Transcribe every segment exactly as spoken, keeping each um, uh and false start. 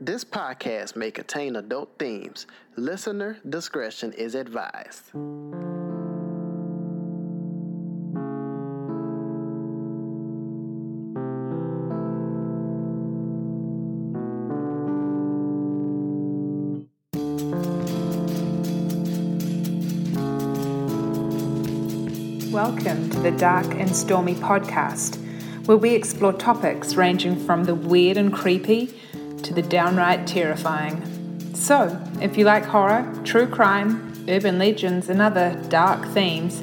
This podcast may contain adult themes. Listener discretion is advised. Welcome to the Dark and Stormy podcast, where we explore topics ranging from the weird and creepy to the downright terrifying. So, if you like horror, true crime, urban legends and other dark themes,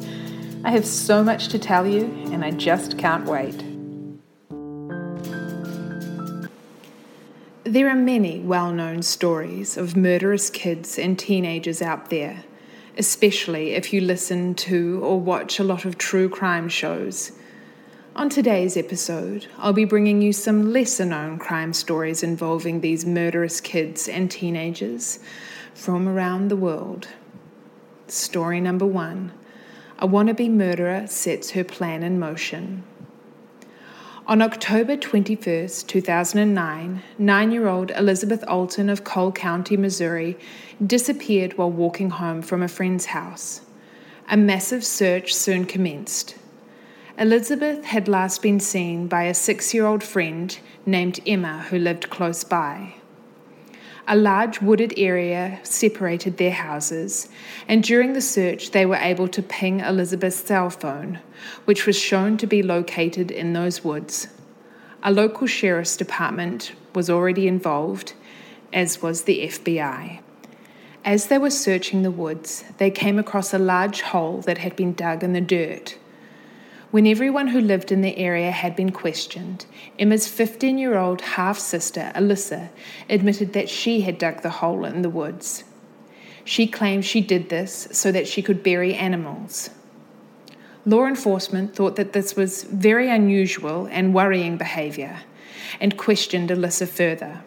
I have so much to tell you and I just can't wait. There are many well-known stories of murderous kids and teenagers out there, especially if you listen to or watch a lot of true crime shows. On today's episode, I'll be bringing you some lesser-known crime stories involving these murderous kids and teenagers from around the world. Story number one, a wannabe murderer sets her plan in motion. On October twenty-first, two thousand nine, nine-year-old Elizabeth Alton of Cole County, Missouri, disappeared while walking home from a friend's house. A massive search soon commenced. Elizabeth had last been seen by a six-year-old friend named Emma who lived close by. A large wooded area separated their houses, and during the search they were able to ping Elizabeth's cell phone, which was shown to be located in those woods. A local sheriff's department was already involved, as was the F B I. As they were searching the woods, they came across a large hole that had been dug in the dirt. When everyone who lived in the area had been questioned, Emma's fifteen-year-old half-sister, Alyssa, admitted that she had dug the hole in the woods. She claimed she did this so that she could bury animals. Law enforcement thought that this was very unusual and worrying behaviour, and questioned Alyssa further.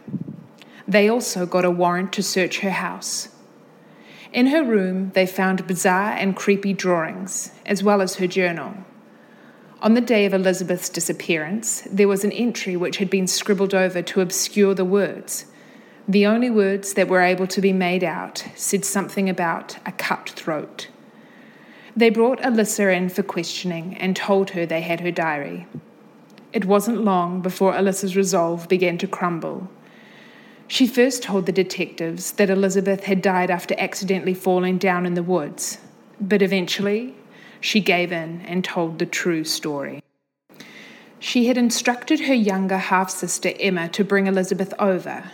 They also got a warrant to search her house. In her room, they found bizarre and creepy drawings, as well as her journal. On the day of Elizabeth's disappearance, there was an entry which had been scribbled over to obscure the words. The only words that were able to be made out said something about a cut throat. They brought Alyssa in for questioning and told her they had her diary. It wasn't long before Alyssa's resolve began to crumble. She first told the detectives that Elizabeth had died after accidentally falling down in the woods, but eventually she gave in and told the true story. She had instructed her younger half-sister Emma to bring Elizabeth over.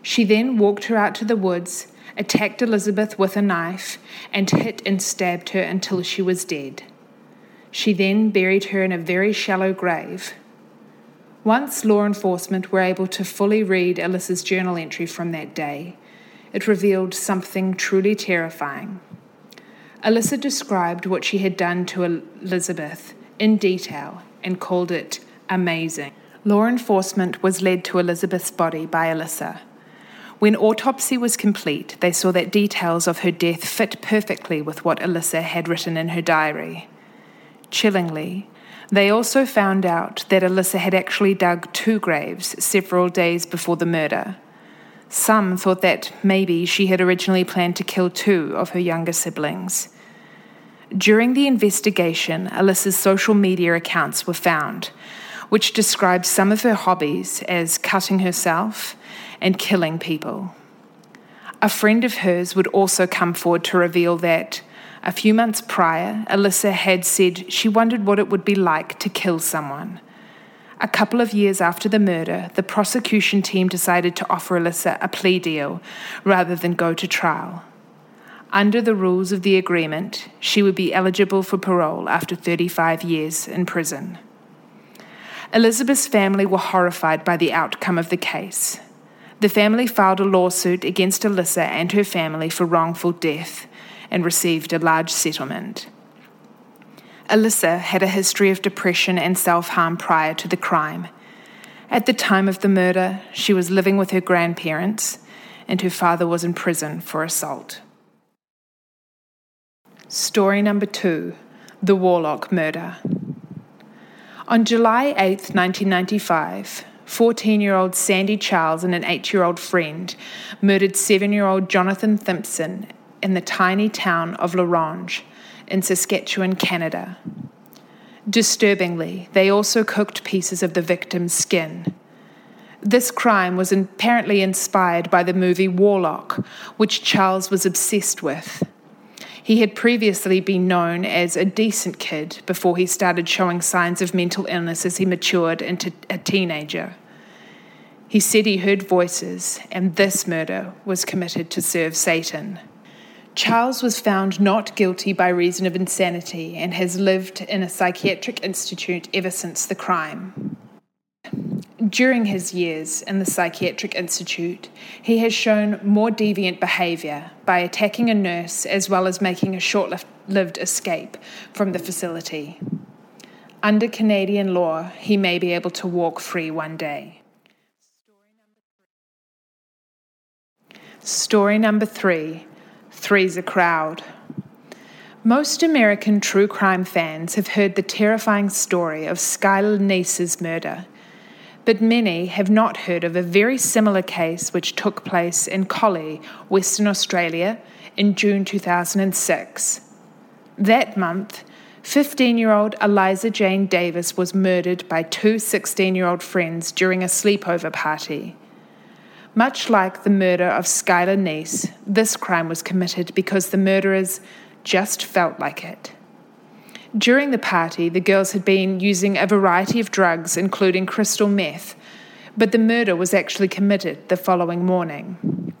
She then walked her out to the woods, attacked Elizabeth with a knife, and hit and stabbed her until she was dead. She then buried her in a very shallow grave. Once law enforcement were able to fully read Alyssa's journal entry from that day, it revealed something truly terrifying. Alyssa described what she had done to Elizabeth in detail and called it amazing. Law enforcement was led to Elizabeth's body by Alyssa. When autopsy was complete, they saw that details of her death fit perfectly with what Alyssa had written in her diary. Chillingly, they also found out that Alyssa had actually dug two graves several days before the murder. Some thought that maybe she had originally planned to kill two of her younger siblings. During the investigation, Alyssa's social media accounts were found, which described some of her hobbies as cutting herself and killing people. A friend of hers would also come forward to reveal that a few months prior, Alyssa had said she wondered what it would be like to kill someone. A couple of years after the murder, the prosecution team decided to offer Alyssa a plea deal rather than go to trial. Under the rules of the agreement, she would be eligible for parole after thirty-five years in prison. Elizabeth's family were horrified by the outcome of the case. the family filed a lawsuit against Alyssa and her family for wrongful death and received a large settlement. Alyssa had a history of depression and self-harm prior to the crime. At the time of the murder, she was living with her grandparents, and her father was in prison for assault. Story number two, the Warlock murder. On July eighth, nineteen ninety-five, fourteen-year-old Sandy Charles and an eight-year-old friend murdered seven-year-old Jonathan Thompson in the tiny town of La Ronge in Saskatchewan, Canada. Disturbingly, they also cooked pieces of the victim's skin. This crime was apparently inspired by the movie Warlock, which Charles was obsessed with. He had previously been known as a decent kid before he started showing signs of mental illness as he matured into a teenager. He said he heard voices, and this murder was committed to serve Satan. Charles was found not guilty by reason of insanity and has lived in a psychiatric institute ever since the crime. During his years in the psychiatric institute, he has shown more deviant behaviour by attacking a nurse as well as making a short-lived escape from the facility. Under Canadian law, he may be able to walk free one day. Story number three. Three's a crowd. Most American true crime fans have heard the terrifying story of Skylar Neese's murder, but many have not heard of a very similar case which took place in Collie, Western Australia, in June two thousand six. That month, fifteen-year-old Eliza Jane Davis was murdered by two sixteen-year-old friends during a sleepover party. Much like the murder of Skylar Neese, this crime was committed because the murderers just felt like it. During the party, the girls had been using a variety of drugs, including crystal meth, but the murder was actually committed the following morning.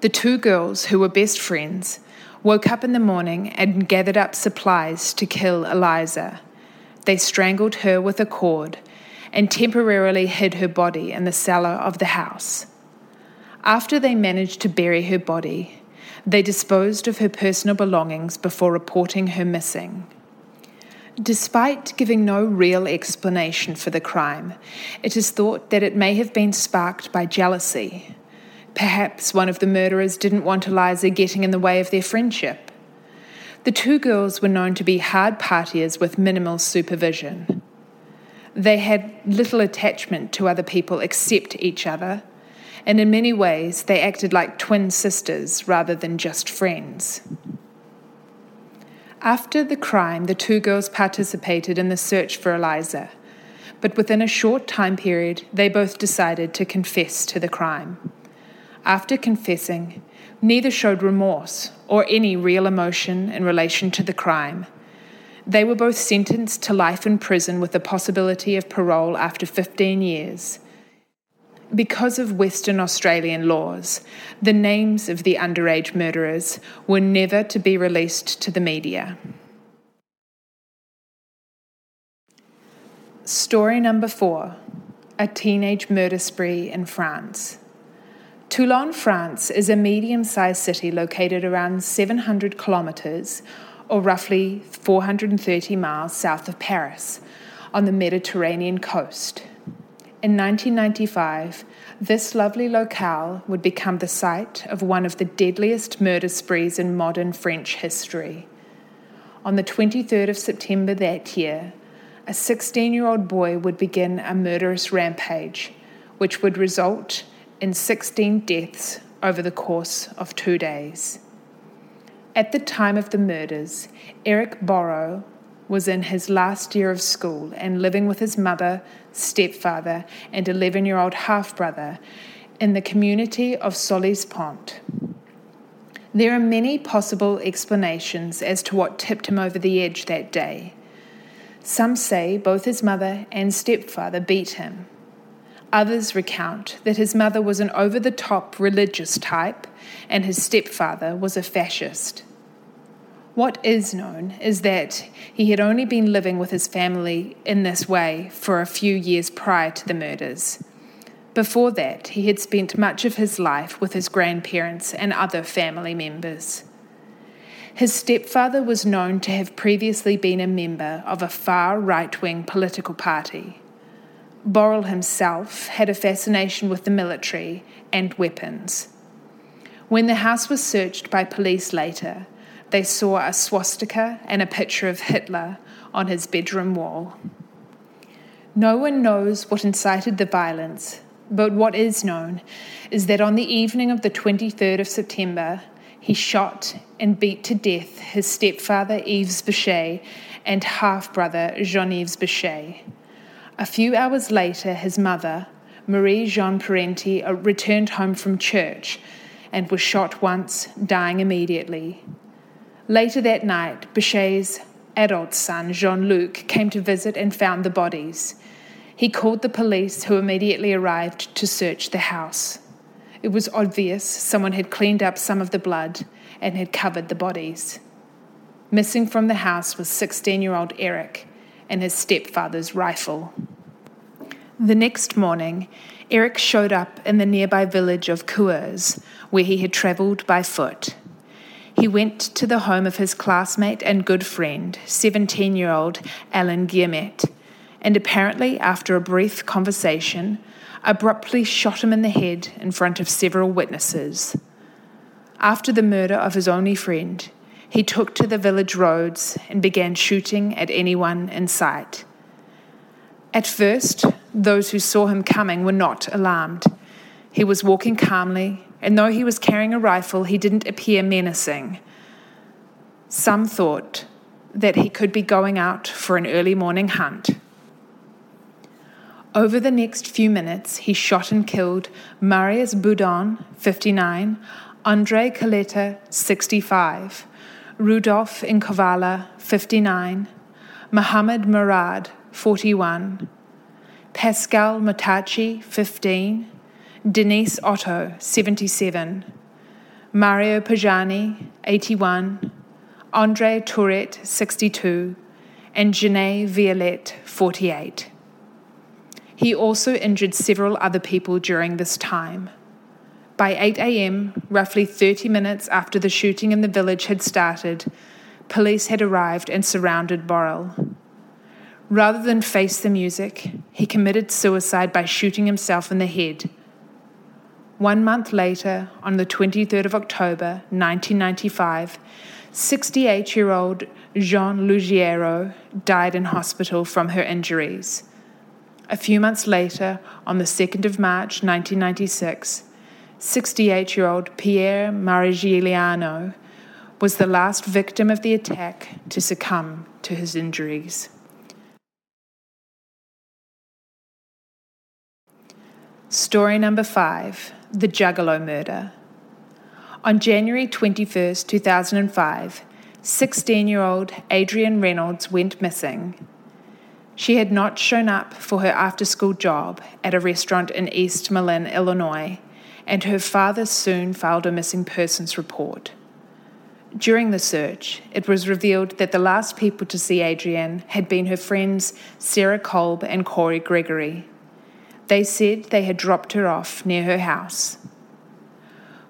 The two girls, who were best friends, woke up in the morning and gathered up supplies to kill Eliza. They strangled her with a cord and temporarily hid her body in the cellar of the house. After they managed to bury her body, they disposed of her personal belongings before reporting her missing. Despite giving no real explanation for the crime, it is thought that it may have been sparked by jealousy. Perhaps one of the murderers didn't want Eliza getting in the way of their friendship. The two girls were known to be hard partiers with minimal supervision. They had little attachment to other people except each other, and in many ways they acted like twin sisters rather than just friends. After the crime, the two girls participated in the search for Eliza, but within a short time period, they both decided to confess to the crime. After confessing, neither showed remorse or any real emotion in relation to the crime. They were both sentenced to life in prison with the possibility of parole after fifteen years. Because of Western Australian laws, the names of the underage murderers were never to be released to the media. Story number four, a teenage murder spree in France. Toulon, France is a medium-sized city located around seven hundred kilometres or roughly four hundred thirty miles south of Paris, on the Mediterranean coast. In nineteen ninety-five, this lovely locale would become the site of one of the deadliest murder sprees in modern French history. On the twenty-third of September that year, a sixteen-year-old boy would begin a murderous rampage, which would result in sixteen deaths over the course of two days. At the time of the murders, Eric Borrow was in his last year of school and living with his mother, stepfather, and eleven-year-old half-brother in the community of Solis Pont. There are many possible explanations as to what tipped him over the edge that day. Some say both his mother and stepfather beat him. Others recount that his mother was an over-the-top religious type and his stepfather was a fascist. What is known is that he had only been living with his family in this way for a few years prior to the murders. Before that, he had spent much of his life with his grandparents and other family members. His stepfather was known to have previously been a member of a far right-wing political party. Borrell himself had a fascination with the military and weapons. When the house was searched by police later, they saw a swastika and a picture of Hitler on his bedroom wall. No one knows what incited the violence, but what is known is that on the evening of the twenty-third of September, he shot and beat to death his stepfather Yves Boucher and half-brother Jean-Yves Boucher. A few hours later, his mother, Marie-Jean Parenti, returned home from church and was shot once, dying immediately. Later that night, Boucher's adult son, Jean-Luc, came to visit and found the bodies. He called the police, who immediately arrived to search the house. It was obvious someone had cleaned up some of the blood and had covered the bodies. Missing from the house was sixteen-year-old Eric and his stepfather's rifle. The next morning, Eric showed up in the nearby village of Coors, where he had travelled by foot. He went to the home of his classmate and good friend, seventeen-year-old Alan Guillemet, and apparently, after a brief conversation, abruptly shot him in the head in front of several witnesses. After the murder of his only friend, he took to the village roads and began shooting at anyone in sight. At first, those who saw him coming were not alarmed. He was walking calmly, and though he was carrying a rifle, he didn't appear menacing. Some thought that he could be going out for an early morning hunt. Over the next few minutes, he shot and killed Marius Boudon, fifty-nine, Andre Coletta, sixty-five, Rudolf Inkovala, fifty-nine, Mohamed Murad, forty-one, Pascal Motachi, fifteen, Denise Otto, seventy-seven, Mario Pajani, eighty-one, Andre Tourette, sixty-two, and Janae Violette, forty-eight. He also injured several other people during this time. By eight a.m., roughly thirty minutes after the shooting in the village had started, police had arrived and surrounded Borrell. Rather than face the music, he committed suicide by shooting himself in the head. One month later, on the twenty-third of October, nineteen ninety-five, sixty-eight-year-old Jean Lugiero died in hospital from her injuries. A few months later, on the second of March, nineteen ninety-six, sixty-eight-year-old Pierre Marigliano was the last victim of the attack to succumb to his injuries. Story number five, the Juggalo murder. On January twenty-first, two thousand five, sixteen-year-old Adrian Reynolds went missing. She had not shown up for her after-school job at a restaurant in East Malin, Illinois, and her father soon filed a missing persons report. During the search, it was revealed that the last people to see Adrienne had been her friends Sarah Kolb and Corey Gregory. They said they had dropped her off near her house.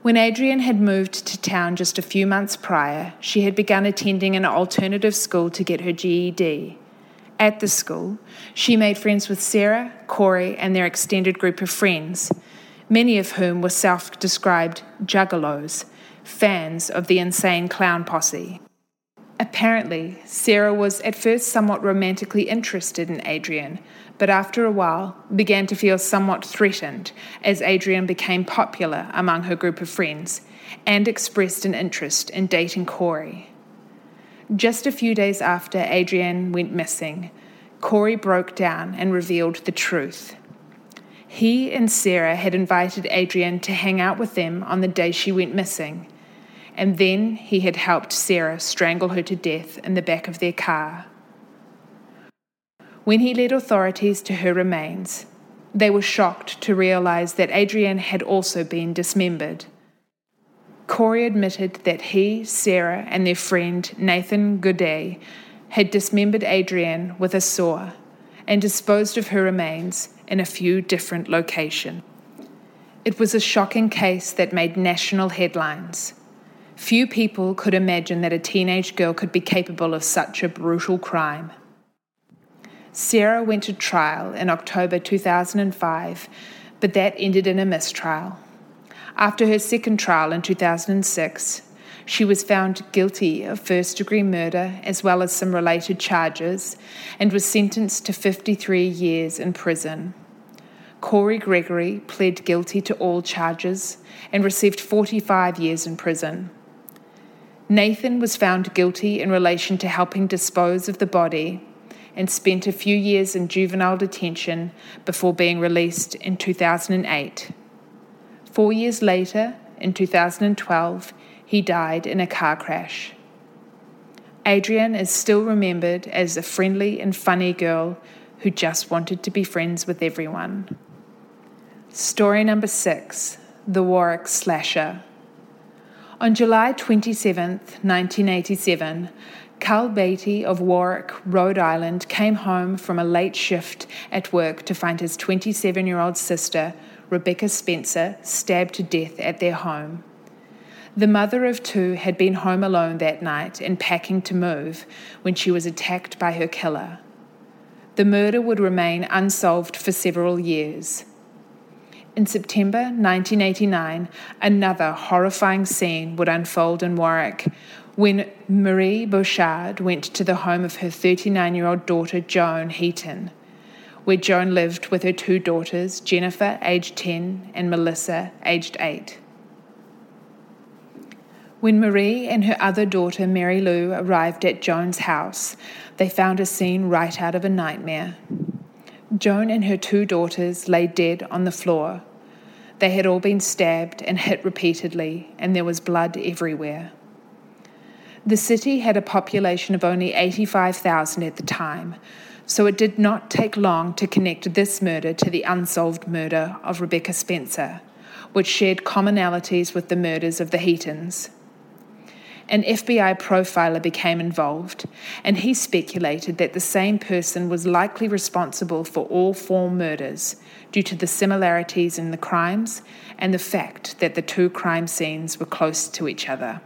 When Adrienne had moved to town just a few months prior, she had begun attending an alternative school to get her G E D. At the school, she made friends with Sarah, Corey, and their extended group of friends, many of whom were self-described juggalos, fans of the Insane Clown Posse. Apparently, Sarah was at first somewhat romantically interested in Adrian, but after a while began to feel somewhat threatened as Adrian became popular among her group of friends and expressed an interest in dating Corey. Just a few days after Adrienne went missing, Corey broke down and revealed the truth. He and Sarah had invited Adrienne to hang out with them on the day she went missing, and then he had helped Sarah strangle her to death in the back of their car. When he led authorities to her remains, they were shocked to realise that Adrienne had also been dismembered. Corey admitted that he, Sarah, and their friend Nathan Gaudet had dismembered Adrienne with a saw and disposed of her remains in a few different locations. It was a shocking case that made national headlines. Few people could imagine that a teenage girl could be capable of such a brutal crime. Sarah went to trial in October two thousand five, but that ended in a mistrial. After her second trial in two thousand six, she was found guilty of first-degree murder as well as some related charges and was sentenced to fifty-three years in prison. Corey Gregory pled guilty to all charges and received forty-five years in prison. Nathan was found guilty in relation to helping dispose of the body and spent a few years in juvenile detention before being released in two thousand eight. Four years later, in two thousand twelve, he died in a car crash. Adrian is still remembered as a friendly and funny girl who just wanted to be friends with everyone. Story number six, the Warwick Slasher. On July twenty-seventh, nineteen eighty-seven, Carl Beatty of Warwick, Rhode Island, came home from a late shift at work to find his twenty-seven-year-old sister, Rebecca Spencer, stabbed to death at their home. The mother of two had been home alone that night and packing to move when she was attacked by her killer. The murder would remain unsolved for several years. In September nineteen eighty-nine, another horrifying scene would unfold in Warwick when Marie Bouchard went to the home of her thirty-nine-year-old daughter Joan Heaton, where Joan lived with her two daughters, Jennifer, aged ten, and Melissa, aged eight. When Marie and her other daughter, Mary Lou, arrived at Joan's house, they found a scene right out of a nightmare. Joan and her two daughters lay dead on the floor. They had all been stabbed and hit repeatedly, and there was blood everywhere. The city had a population of only eighty-five thousand at the time, so it did not take long to connect this murder to the unsolved murder of Rebecca Spencer, which shared commonalities with the murders of the Heatons. An F B I profiler became involved, and he speculated that the same person was likely responsible for all four murders due to the similarities in the crimes and the fact that the two crime scenes were close to each other.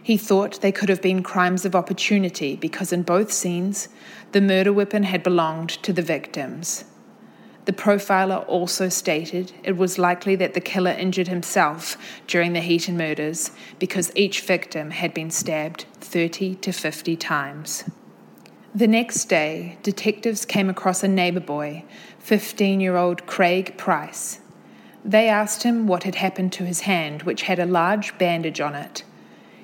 He thought they could have been crimes of opportunity because in both scenes, the murder weapon had belonged to the victims. The profiler also stated it was likely that the killer injured himself during the Heaton murders because each victim had been stabbed thirty to fifty times. The next day, detectives came across a neighbour boy, fifteen-year-old Craig Price. They asked him what had happened to his hand, which had a large bandage on it.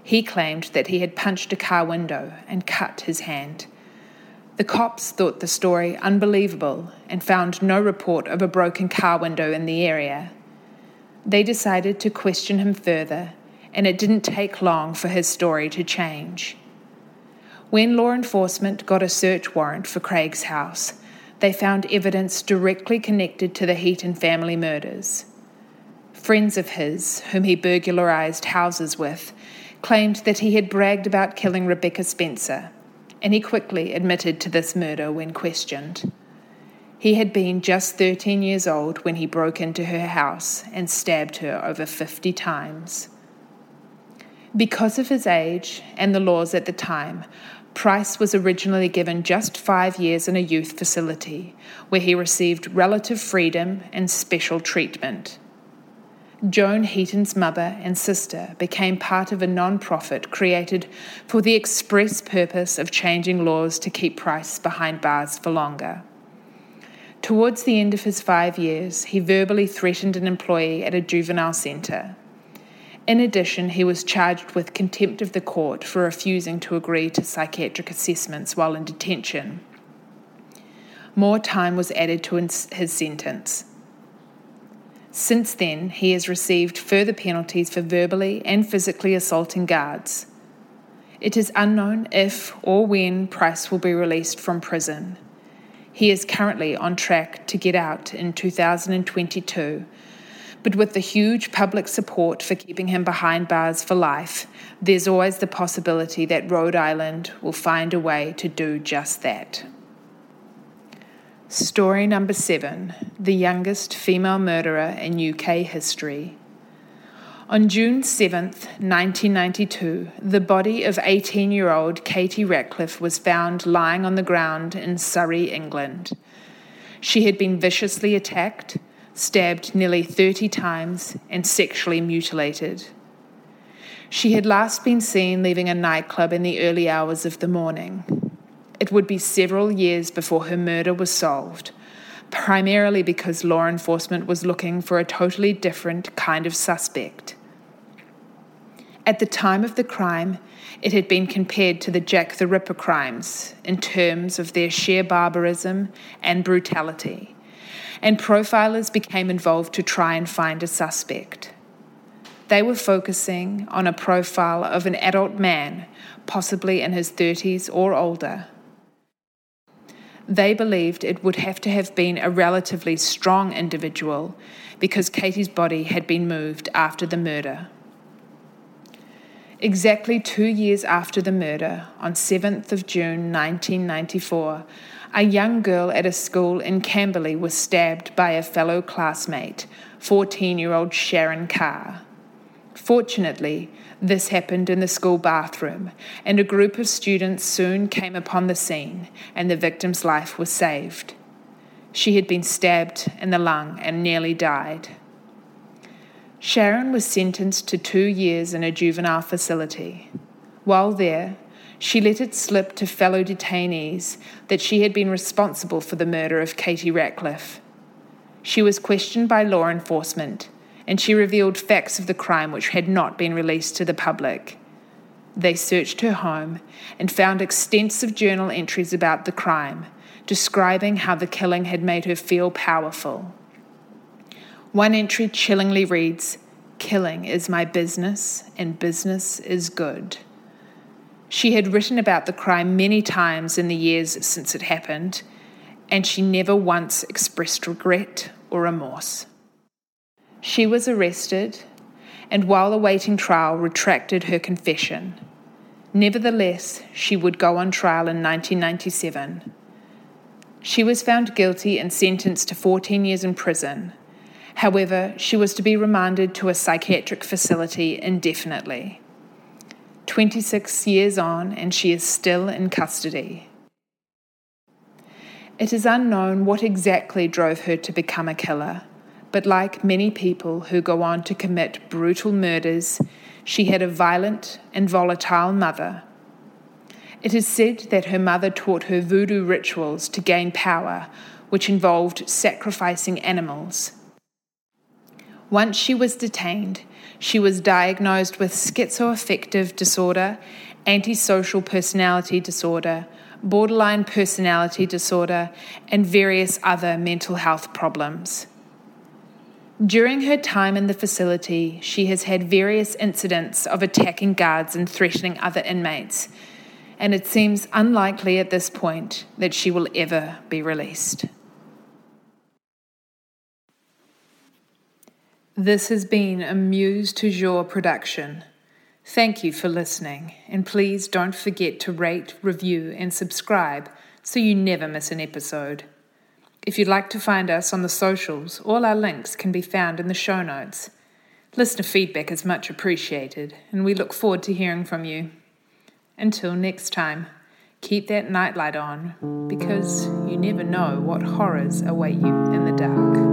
He claimed that he had punched a car window and cut his hand. The cops thought the story unbelievable and found no report of a broken car window in the area. They decided to question him further, and it didn't take long for his story to change. When law enforcement got a search warrant for Craig's house, they found evidence directly connected to the Heaton family murders. Friends of his, whom he burglarized houses with, claimed that he had bragged about killing Rebecca Spencer, and he quickly admitted to this murder when questioned. He had been just thirteen years old when he broke into her house and stabbed her over fifty times. Because of his age and the laws at the time, Price was originally given just five years in a youth facility, where he received relative freedom and special treatment. Joan Heaton's mother and sister became part of a non-profit created for the express purpose of changing laws to keep Price behind bars for longer. Towards the end of his five years, he verbally threatened an employee at a juvenile centre. In addition, he was charged with contempt of the court for refusing to agree to psychiatric assessments while in detention. More time was added to his sentence. Since then, he has received further penalties for verbally and physically assaulting guards. It is unknown if or when Price will be released from prison. He is currently on track to get out in two thousand twenty-two, but with the huge public support for keeping him behind bars for life, there's always the possibility that Rhode Island will find a way to do just that. Story number seven, the youngest female murderer in U K history. On June seventh, nineteen ninety-two, the body of eighteen-year-old Katie Ratcliffe was found lying on the ground in Surrey, England. She had been viciously attacked, stabbed nearly thirty times, and sexually mutilated. She had last been seen leaving a nightclub in the early hours of the morning. It would be several years before her murder was solved, primarily because law enforcement was looking for a totally different kind of suspect. At the time of the crime, it had been compared to the Jack the Ripper crimes in terms of their sheer barbarism and brutality, and profilers became involved to try and find a suspect. They were focusing on a profile of an adult man, possibly in his thirties or older. They believed it would have to have been a relatively strong individual because Katie's body had been moved after the murder. Exactly two years after the murder, on seventh of June nineteen ninety-four, a young girl at a school in Camberley was stabbed by a fellow classmate, fourteen-year-old Sharon Carr. Fortunately, this happened in the school bathroom, and a group of students soon came upon the scene, and the victim's life was saved. She had been stabbed in the lung and nearly died. Sharon was sentenced to two years in a juvenile facility. While there, she let it slip to fellow detainees that she had been responsible for the murder of Katie Ratcliffe. She was questioned by law enforcement, and she revealed facts of the crime which had not been released to the public. They searched her home and found extensive journal entries about the crime, describing how the killing had made her feel powerful. One entry chillingly reads, "Killing is my business, and business is good." She had written about the crime many times in the years since it happened, and she never once expressed regret or remorse. She was arrested, and while awaiting trial, retracted her confession. Nevertheless, she would go on trial in nineteen ninety-seven. She was found guilty and sentenced to fourteen years in prison. However, she was to be remanded to a psychiatric facility indefinitely. twenty-six years on, and she is still in custody. It is unknown what exactly drove her to become a killer, but like many people who go on to commit brutal murders, she had a violent and volatile mother. It is said that her mother taught her voodoo rituals to gain power, which involved sacrificing animals. Once she was detained, she was diagnosed with schizoaffective disorder, antisocial personality disorder, borderline personality disorder, and various other mental health problems. During her time in the facility, she has had various incidents of attacking guards and threatening other inmates, and it seems unlikely at this point that she will ever be released. This has been a Muse du Jour production. Thank you for listening, and please don't forget to rate, review, and subscribe so you never miss an episode. If you'd like to find us on the socials, all our links can be found in the show notes. Listener feedback is much appreciated, and we look forward to hearing from you. Until next time, keep that nightlight on, because you never know what horrors await you in the dark.